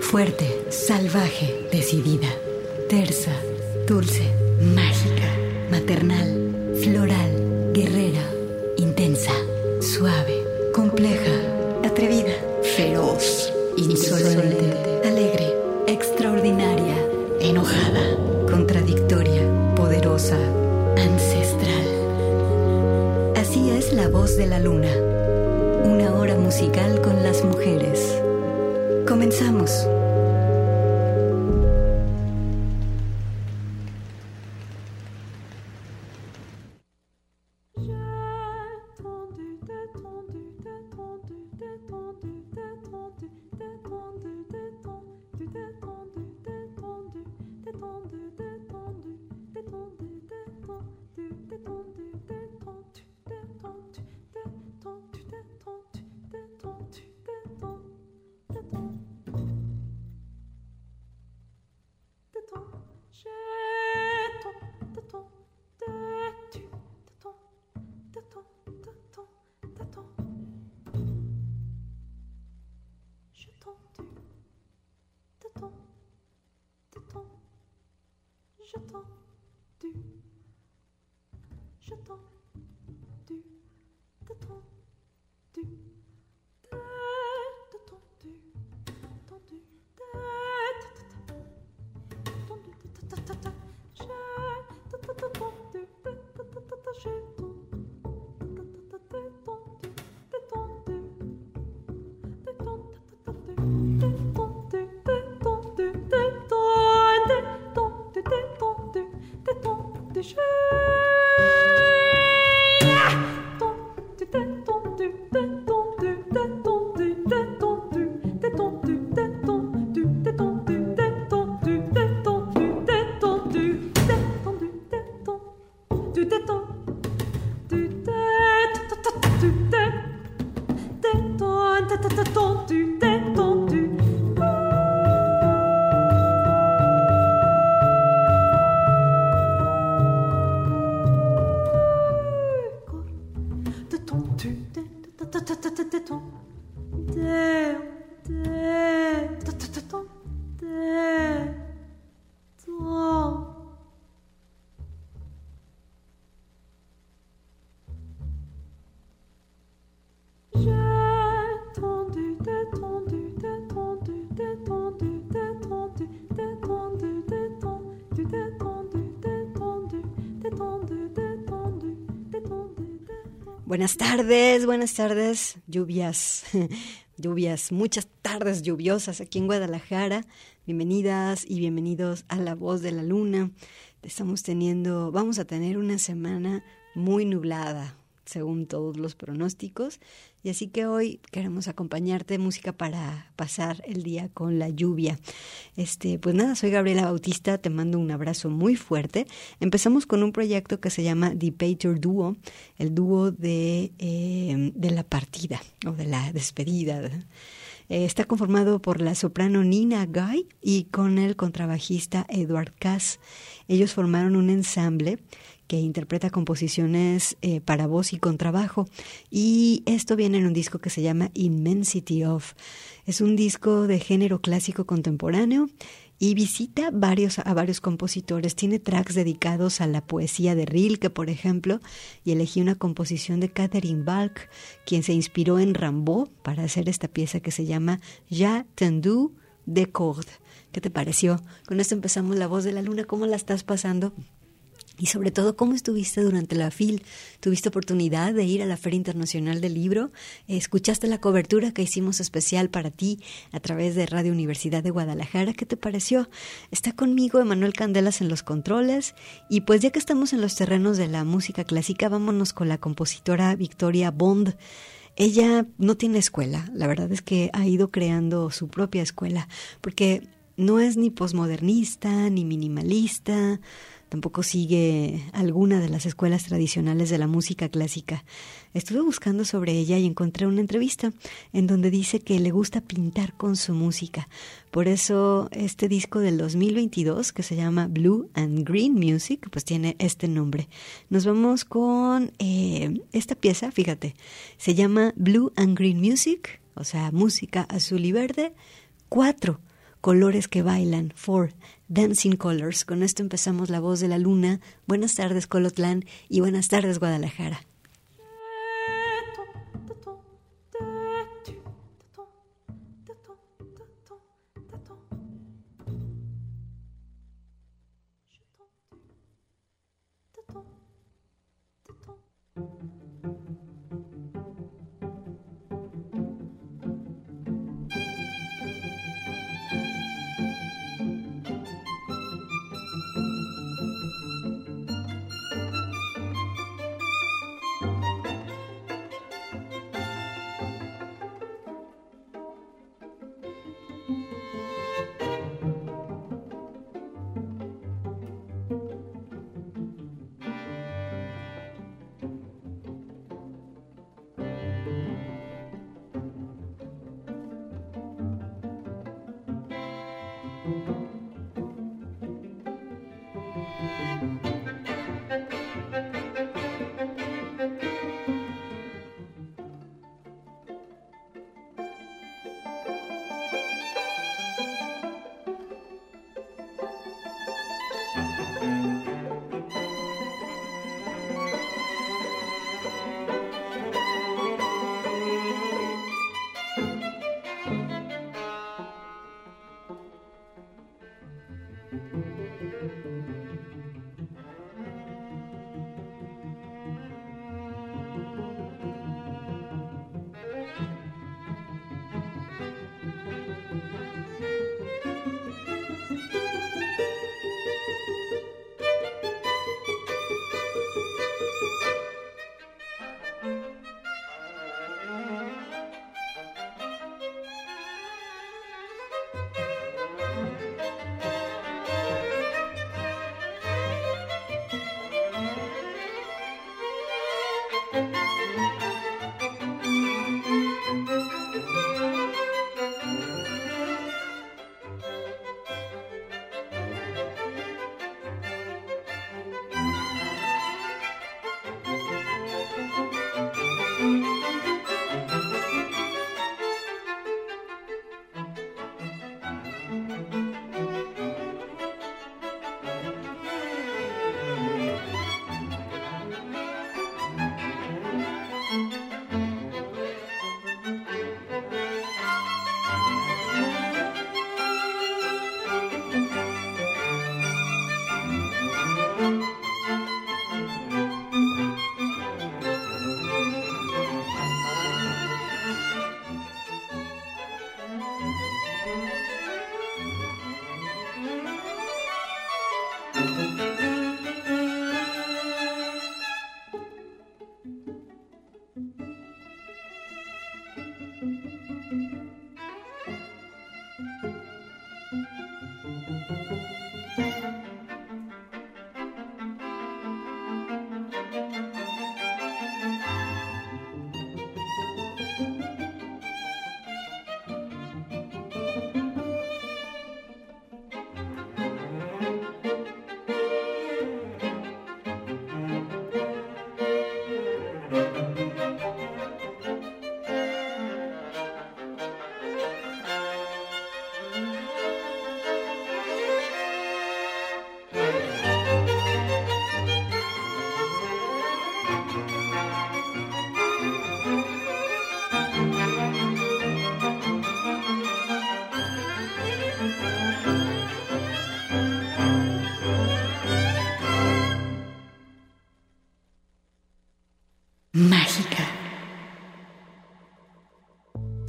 Fuerte, salvaje, decidida, tersa, dulce, mágica, maternal, floral, guerrera, intensa, suave, compleja, atrevida, feroz, insolente, alegre, extraordinaria, enojada, contradictoria, poderosa, ancestral. Así es La Voz de la Luna, una hora musical con las mujeres. Comenzamos. Buenas tardes, lluvias, muchas tardes lluviosas aquí en Guadalajara. Bienvenidas y bienvenidos a La Voz de la Luna. Vamos a tener una semana muy nublada, según todos los pronósticos. Y así que hoy queremos acompañarte de música para pasar el día con la lluvia. Pues nada, soy Gabriela Bautista, te mando un abrazo muy fuerte. Empezamos con un proyecto que se llama Departure Duo, el dúo de la partida o de la despedida. Está conformado por la soprano Nina Gay y con el contrabajista Eduardo Cas. Ellos formaron un ensamble que interpreta composiciones para voz y contrabajo, y esto viene en un disco que se llama Immensity Of. Es un disco de género clásico contemporáneo y visita a varios compositores. Tiene tracks dedicados a la poesía de Rilke, por ejemplo, y elegí una composición de Catherine Balk, quien se inspiró en Rimbaud para hacer esta pieza que se llama Ya Tendu de cordes. ¿Qué te pareció? Con esto empezamos La Voz de la Luna. ¿Cómo la estás pasando? Y sobre todo, ¿cómo estuviste durante la FIL? ¿Tuviste oportunidad de ir a la Feria Internacional del Libro? ¿Escuchaste la cobertura que hicimos especial para ti a través de Radio Universidad de Guadalajara? ¿Qué te pareció? Está conmigo Emmanuel Candelas en los controles. Y pues ya que estamos en los terrenos de la música clásica, vámonos con la compositora Victoria Bond. Ella no tiene escuela. La verdad es que ha ido creando su propia escuela, porque no es ni posmodernista ni minimalista. Tampoco sigue alguna de las escuelas tradicionales de la música clásica. Estuve buscando sobre ella y encontré una entrevista en donde dice que le gusta pintar con su música. Por eso este disco del 2022, que se llama Blue and Green Music, pues tiene este nombre. Nos vamos con esta pieza, fíjate. Se llama Blue and Green Music, o sea, música azul y verde, 4, colores que bailan, 4, Dancing Colors. Con esto empezamos La Voz de la Luna. Buenas tardes, Colotlán, y buenas tardes, Guadalajara.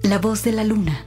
La voz de la luna.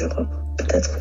je crois, peut-être.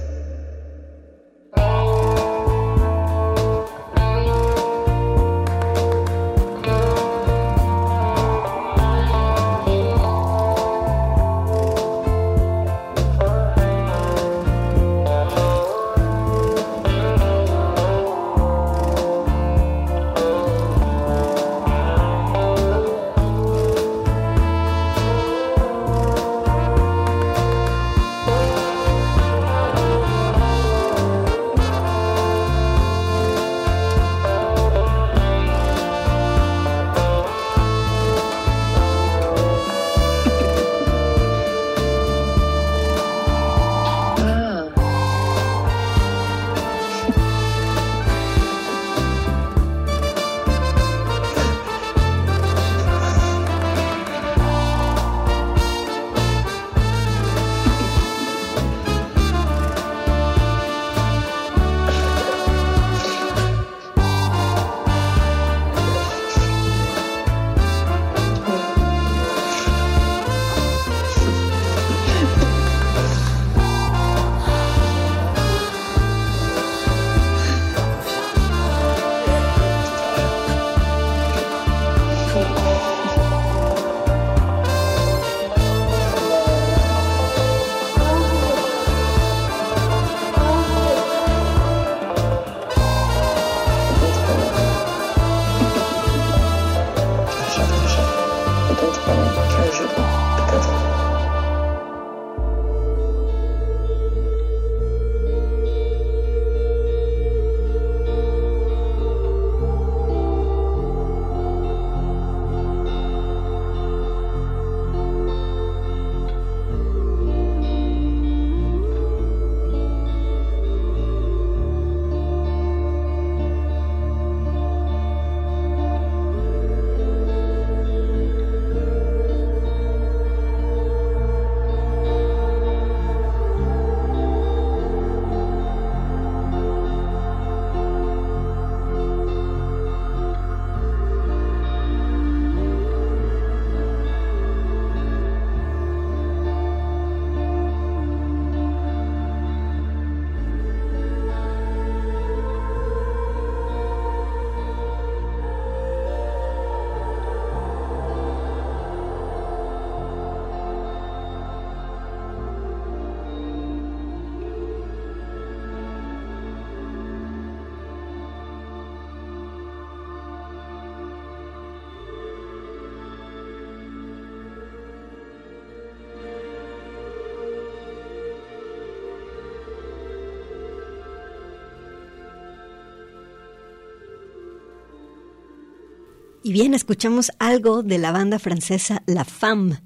Y bien, escuchamos algo de la banda francesa La Femme,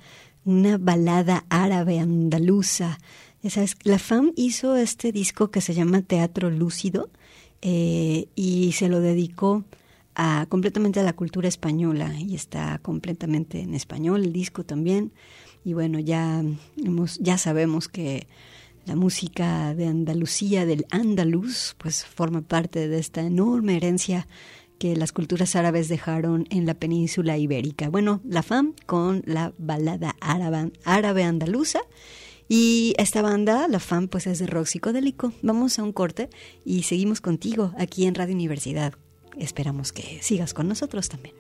una balada árabe andaluza. Ya sabes, La Femme hizo este disco que se llama Teatro Lúcido y se lo dedicó completamente a la cultura española y está completamente en español el disco también. Y bueno, ya sabemos que la música de Andalucía, del andaluz, pues forma parte de esta enorme herencia que las culturas árabes dejaron en la península ibérica. Bueno, La Femme con la balada árabe andaluza. Y esta banda, La Femme, pues es de rock psicodélico. Vamos a un corte y seguimos contigo aquí en Radio Universidad. Esperamos que sigas con nosotros también.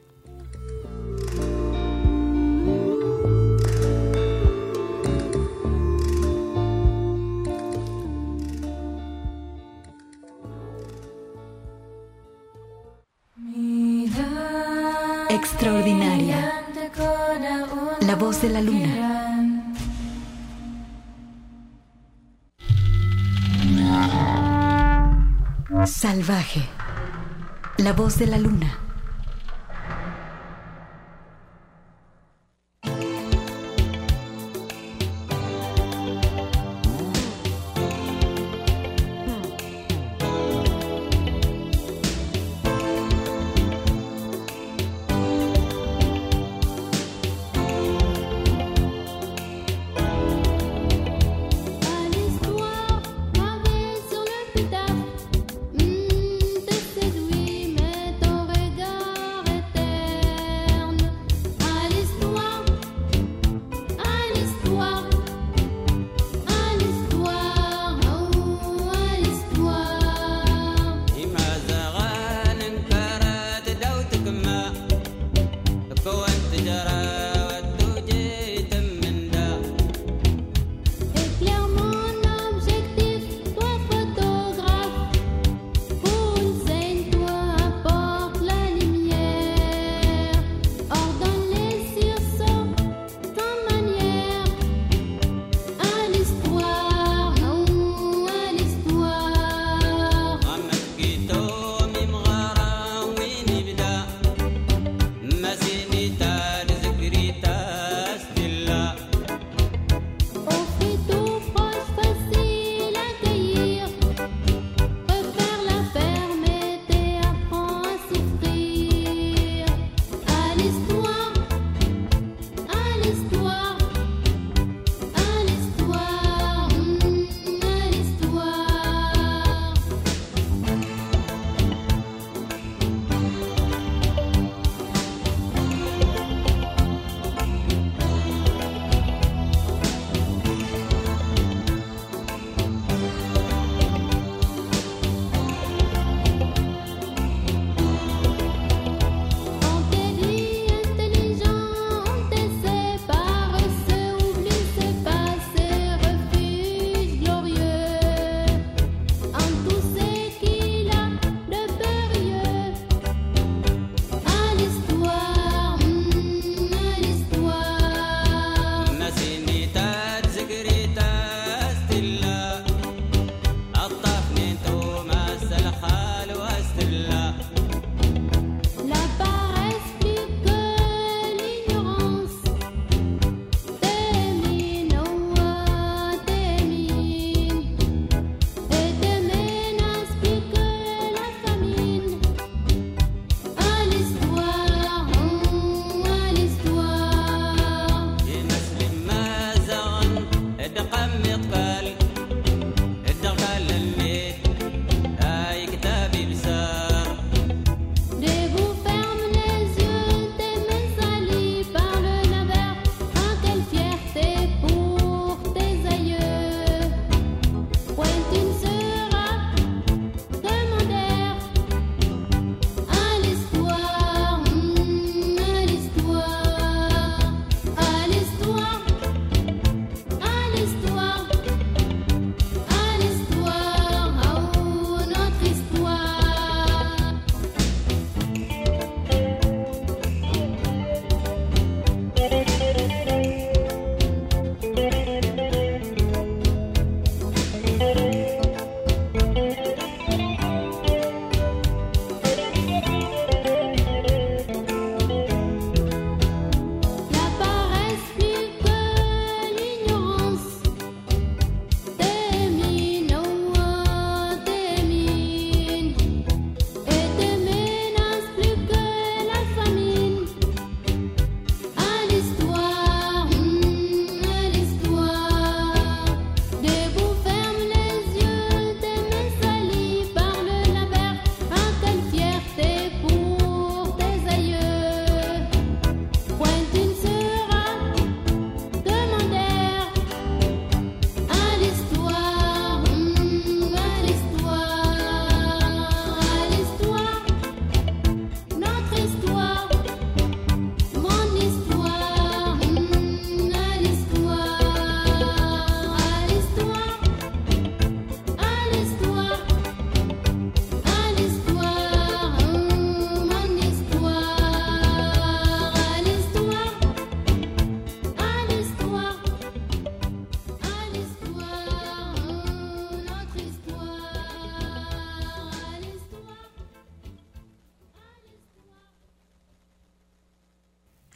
Extraordinaria, la voz de la luna. Salvaje, la voz de la luna.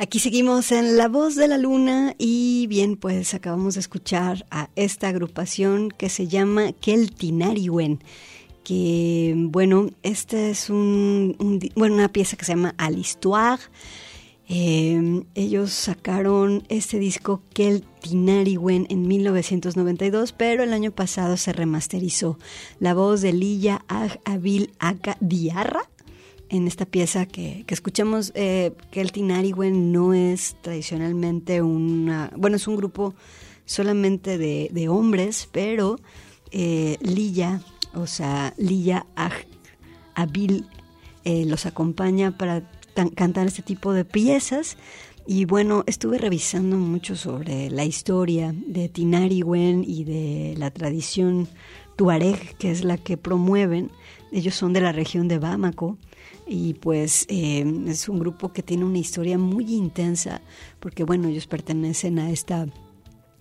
Aquí seguimos en La Voz de la Luna y bien, pues acabamos de escuchar a esta agrupación que se llama Kel Tinariwen, que bueno, esta es una pieza que se llama Al Histoire. Ellos sacaron este disco Kel Tinariwen en 1992, pero el año pasado se remasterizó la voz de Lilla Agh-Avil Agha-Diarra. En esta pieza que escuchamos, Kel Tinariwen no es tradicionalmente es un grupo solamente de hombres, pero Lilla Agh-Avil los acompaña para cantar este tipo de piezas. Y bueno, estuve revisando mucho sobre la historia de Tinariwen y de la tradición tuareg, que es la que promueven. Ellos son de la región de Bámaco y pues es un grupo que tiene una historia muy intensa porque bueno, ellos pertenecen a esta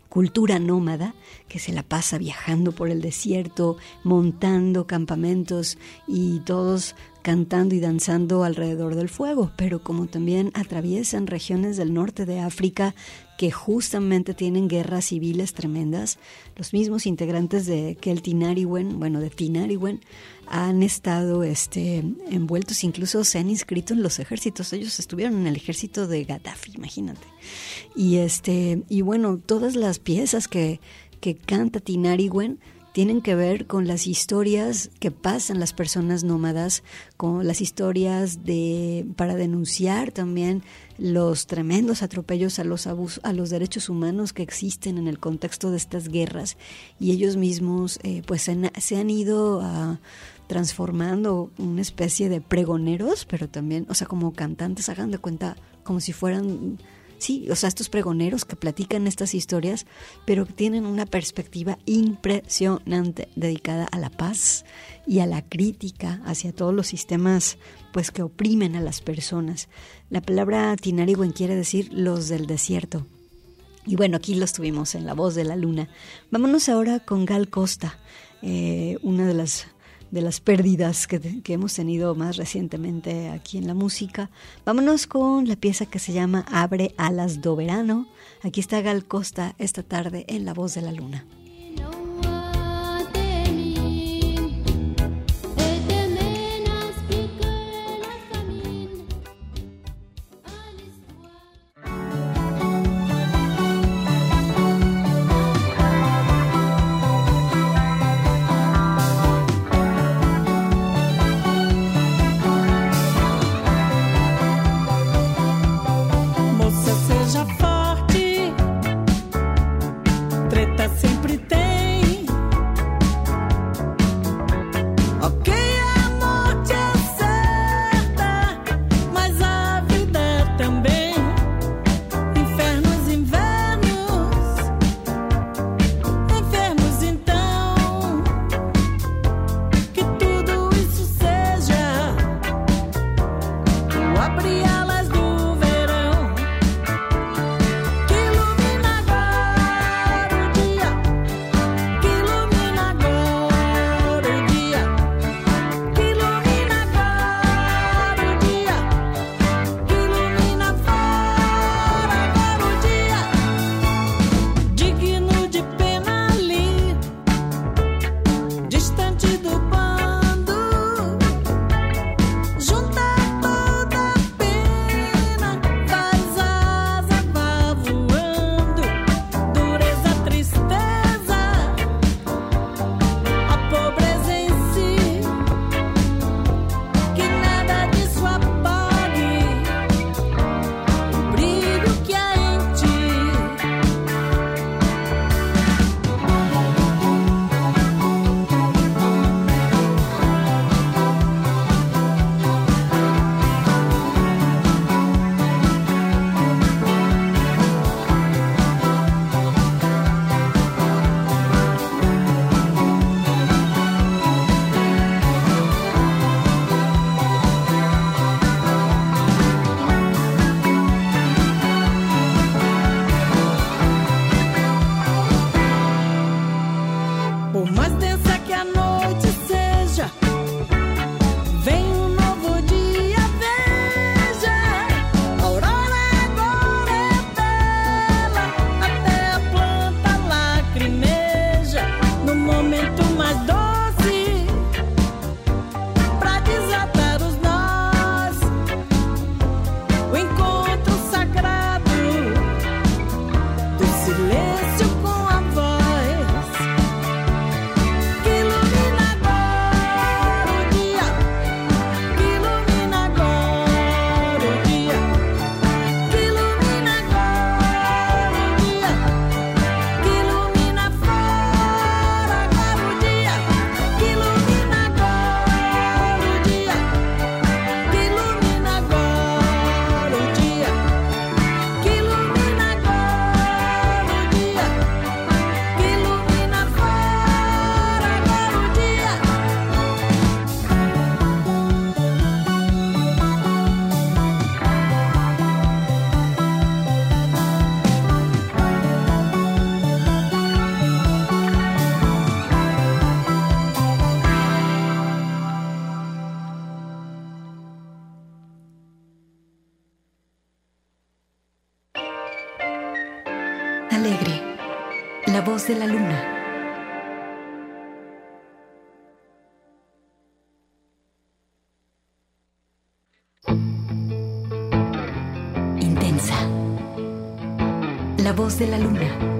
cultura nómada que se la pasa viajando por el desierto, montando campamentos y todos cantando y danzando alrededor del fuego, pero como también atraviesan regiones del norte de África que justamente tienen guerras civiles tremendas, los mismos integrantes de Kel Tinariwen, han estado envueltos, incluso se han inscrito en los ejércitos. Ellos estuvieron en el ejército de Gadafi, imagínate. Y bueno, todas las piezas que canta Tinariwen tienen que ver con las historias que pasan las personas nómadas, con las historias para denunciar también los tremendos atropellos a los abusos, a los derechos humanos que existen en el contexto de estas guerras. Y ellos mismos se han ido transformando una especie de pregoneros, pero también, como cantantes, hagan de cuenta como si fueran... Sí, estos pregoneros que platican estas historias, pero que tienen una perspectiva impresionante dedicada a la paz y a la crítica hacia todos los sistemas pues que oprimen a las personas. La palabra Tinariwen quiere decir los del desierto. Y bueno, aquí los tuvimos en La Voz de la Luna. Vámonos ahora con Gal Costa, una de las pérdidas que hemos tenido más recientemente aquí en la música. Vámonos con la pieza que se llama Abre alas do verano. Aquí está Gal Costa esta tarde en La Voz de la Luna. Treta sempre alegre. La voz de la luna. Intensa. La voz de la luna.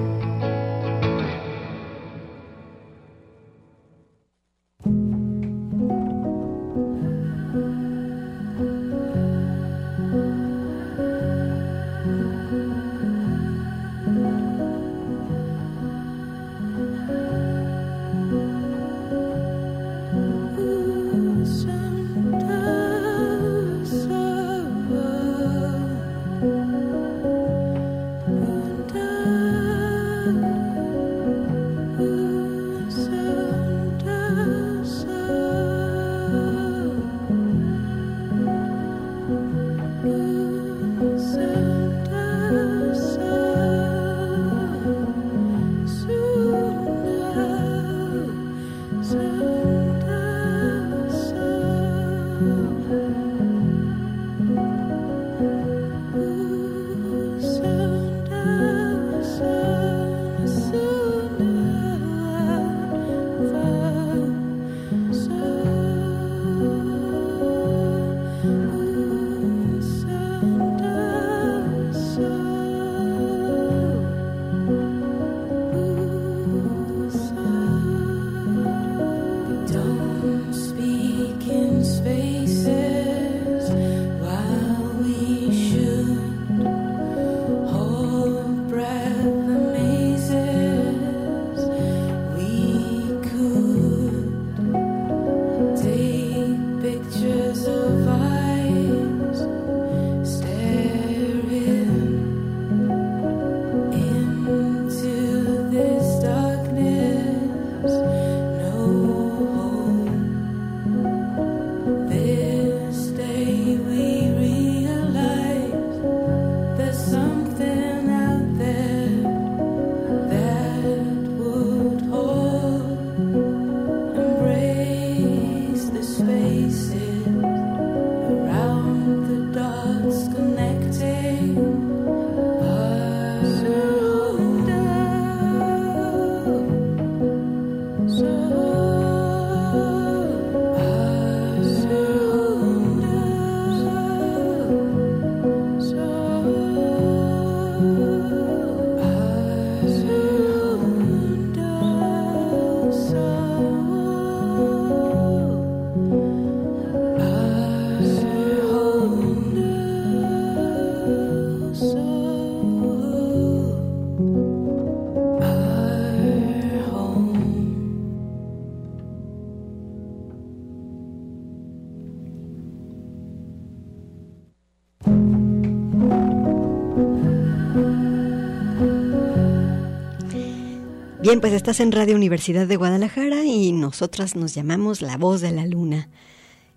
Bien, pues estás en Radio Universidad de Guadalajara y nosotras nos llamamos La Voz de la Luna.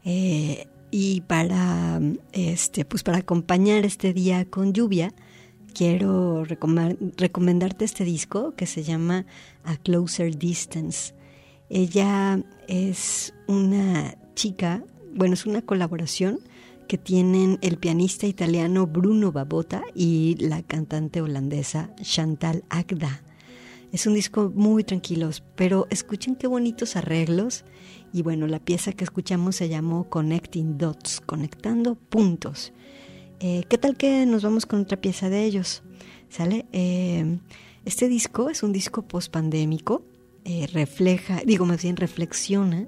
Y para acompañar este día con lluvia, quiero recomendarte este disco que se llama A Closer Distance. Ella es una chica, bueno, es una colaboración que tienen el pianista italiano Bruno Bavota y la cantante holandesa Chantal Agda. Es un disco muy tranquilo, pero escuchen qué bonitos arreglos. Y bueno, la pieza que escuchamos se llamó Connecting Dots, conectando puntos. ¿Qué tal que nos vamos con otra pieza de ellos? ¿Sale? Este disco es un disco pospandémico, reflexiona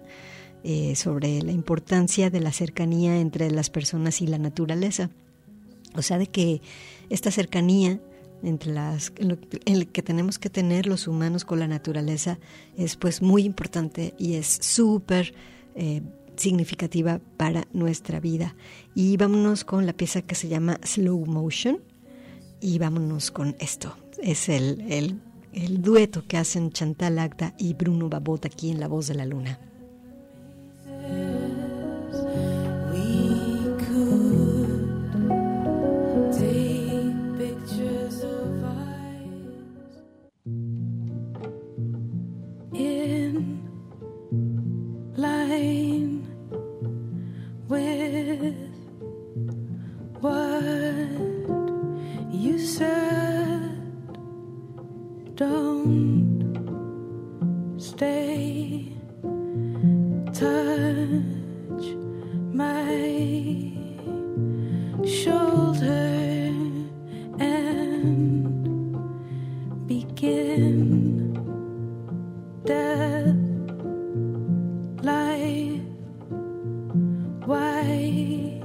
sobre la importancia de la cercanía entre las personas y la naturaleza. O sea, de que esta cercanía en el que tenemos que tener los humanos con la naturaleza es pues muy importante y es súper significativa para nuestra vida. Y vámonos con la pieza que se llama Slow Motion y vámonos con esto. Es el dueto que hacen Chantal Agda y Bruno Bavota aquí en La Voz de la Luna. Line with what you said Don't stay, touch my shoulder and begin. Death, life, why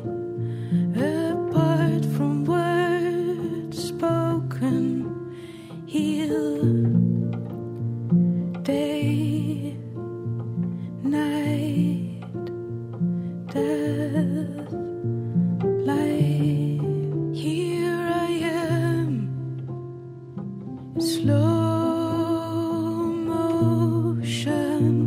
apart from words spoken, heal day, night, death, life. Here I am, slow motion.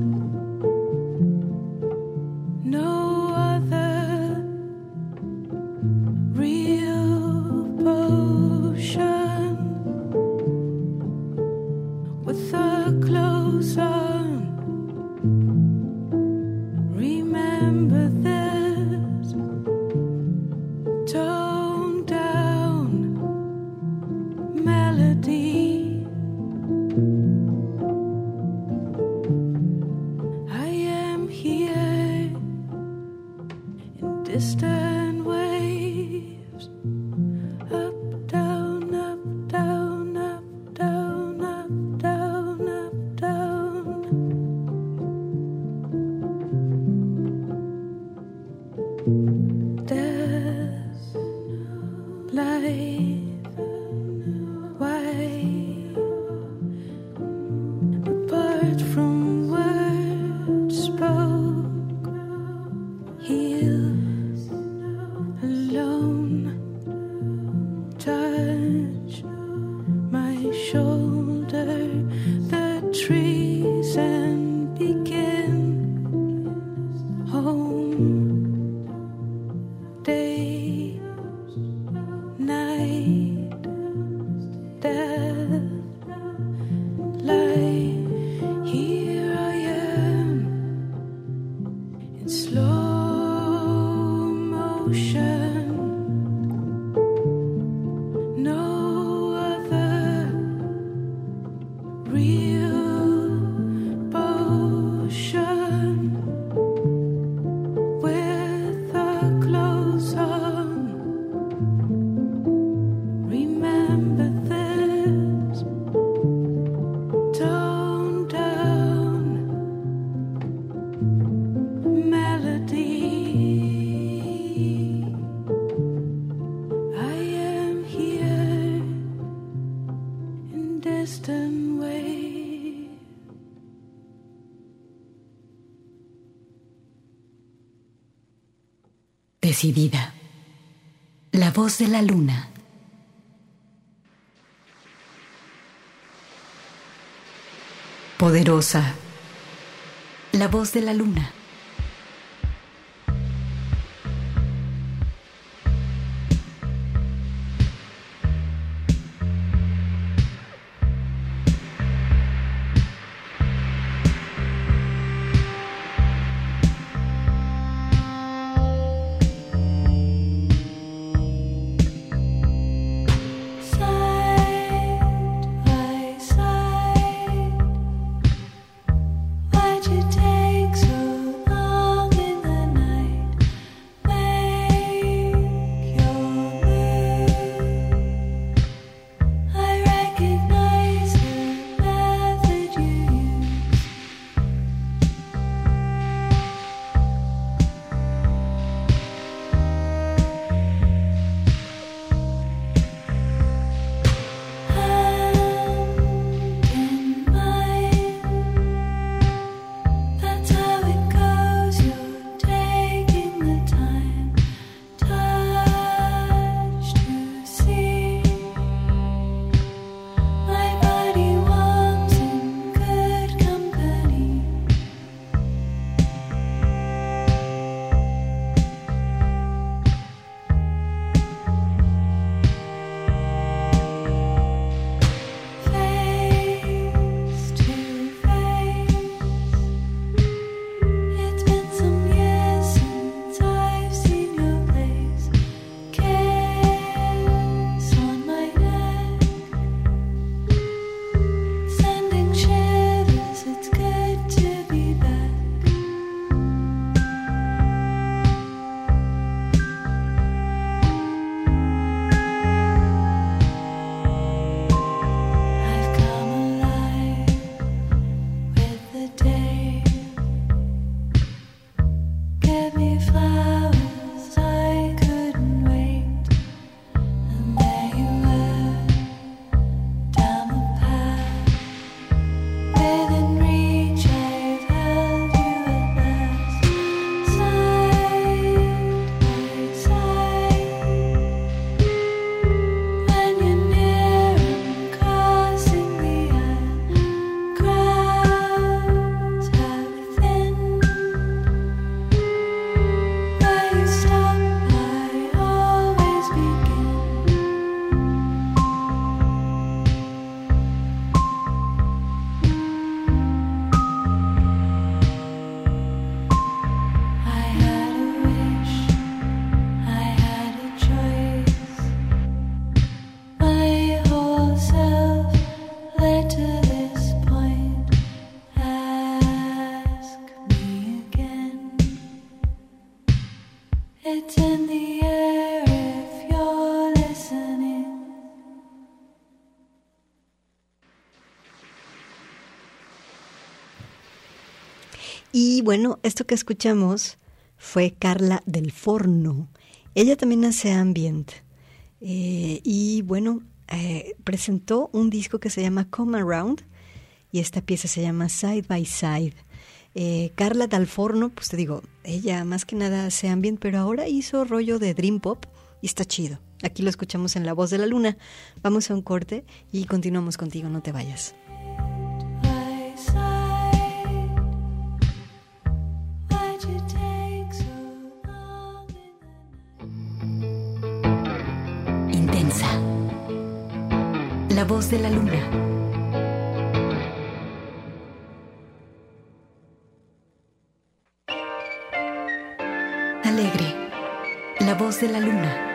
Decidida. La voz de la luna. Poderosa. La voz de la luna. You take so Y bueno, esto que escuchamos fue Carla del Forno. Ella también hace ambient. Y bueno, presentó un disco que se llama Come Around y esta pieza se llama Side by Side. Carla del Forno, pues te digo, ella más que nada hace ambient, pero ahora hizo rollo de dream pop y está chido. Aquí lo escuchamos en La Voz de la Luna. Vamos a un corte y continuamos contigo, no te vayas. Intensa. La Voz de la Luna. Alegre. La Voz de la Luna.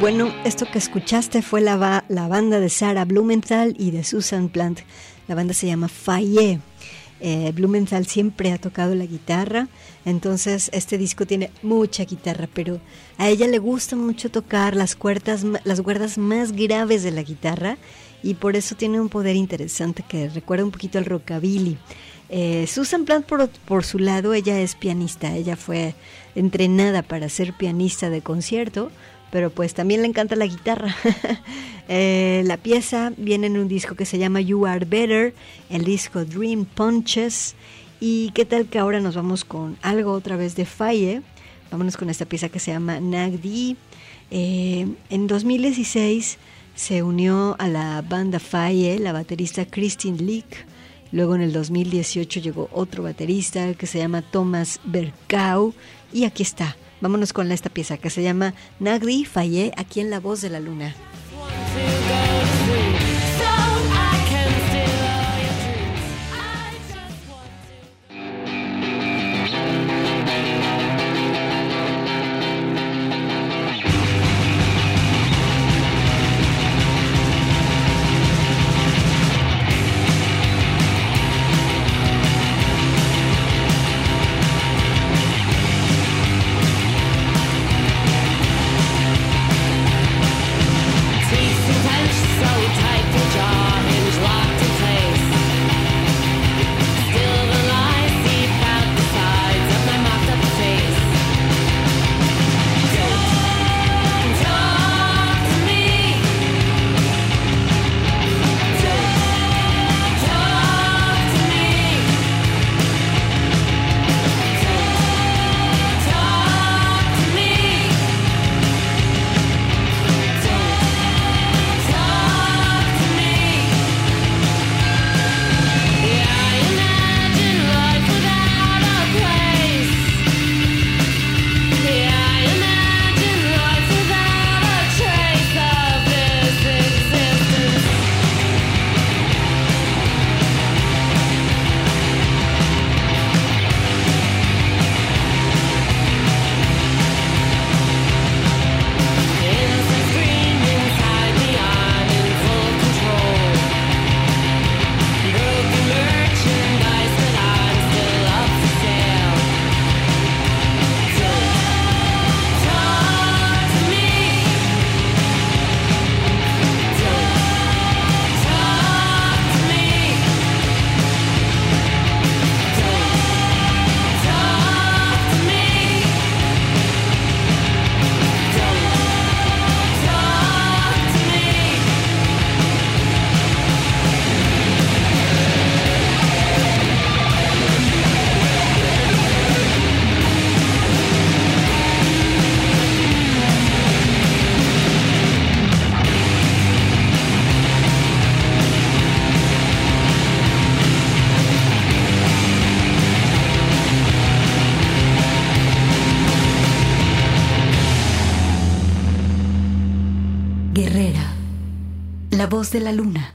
Bueno, esto que escuchaste fue la banda de Sarah Blumenthal y de Susan Plant. La banda se llama Fallé. Blumenthal siempre ha tocado la guitarra, entonces este disco tiene mucha guitarra, pero a ella le gusta mucho tocar las cuerdas más graves de la guitarra y por eso tiene un poder interesante que recuerda un poquito al rockabilly. Susan Plant, por su lado, ella es pianista. Ella fue entrenada para ser pianista de concierto, pero pues también le encanta la guitarra. La pieza viene en un disco que se llama You Are Better, el disco Dream Punches. Y qué tal que ahora nos vamos con algo otra vez de Faye. Vámonos con esta pieza que se llama Nagdi. En 2016 se unió a la banda Faye la baterista Christine Leak. Luego en el 2018 llegó otro baterista que se llama Thomas Berkau. Y aquí está. Vámonos con esta pieza que se llama Nagdi Fallé, aquí en La Voz de la Luna. Takes intense, so he tied the jaw and walked the plane. Herrera, La Voz de la Luna.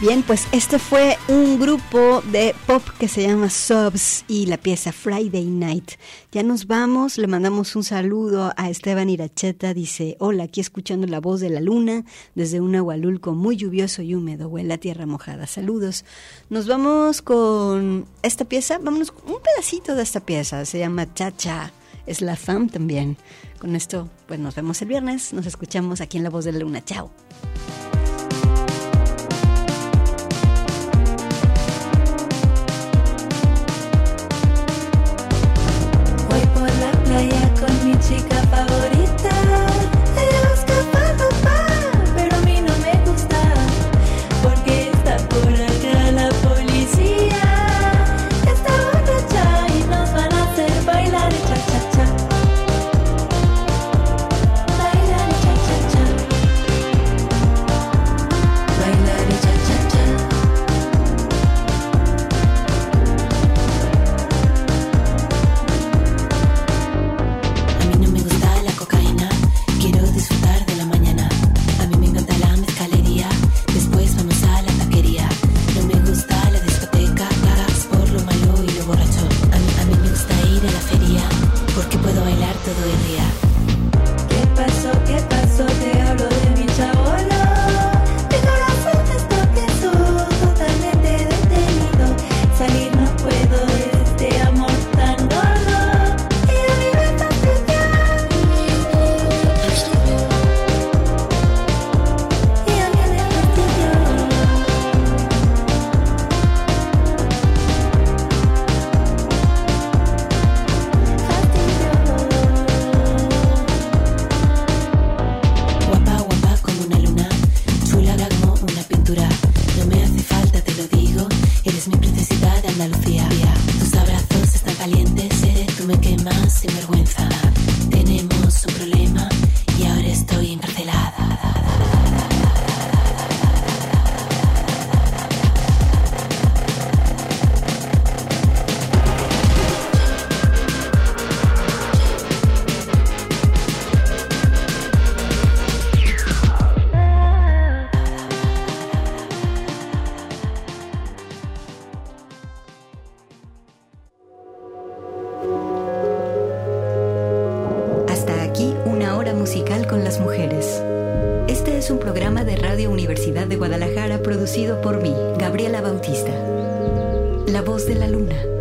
Bien, pues este fue un grupo de pop que se llama Subs y la pieza Friday Night. Ya nos vamos, le mandamos un saludo a Esteban Iracheta, dice: hola, aquí escuchando La Voz de la Luna desde un Agualulco muy lluvioso y húmedo, huele a tierra mojada, saludos. Nos vamos con esta pieza, vámonos con un pedacito de esta pieza, se llama Cha Cha, es La Femme también. Con esto, pues nos vemos el viernes, nos escuchamos aquí en La Voz de la Luna, chao. sinvergüenza. Tenemos un problema y ahora estoy encarcelada. Universidad de Guadalajara, producido por mí, Gabriela Bautista. La Voz de la Luna.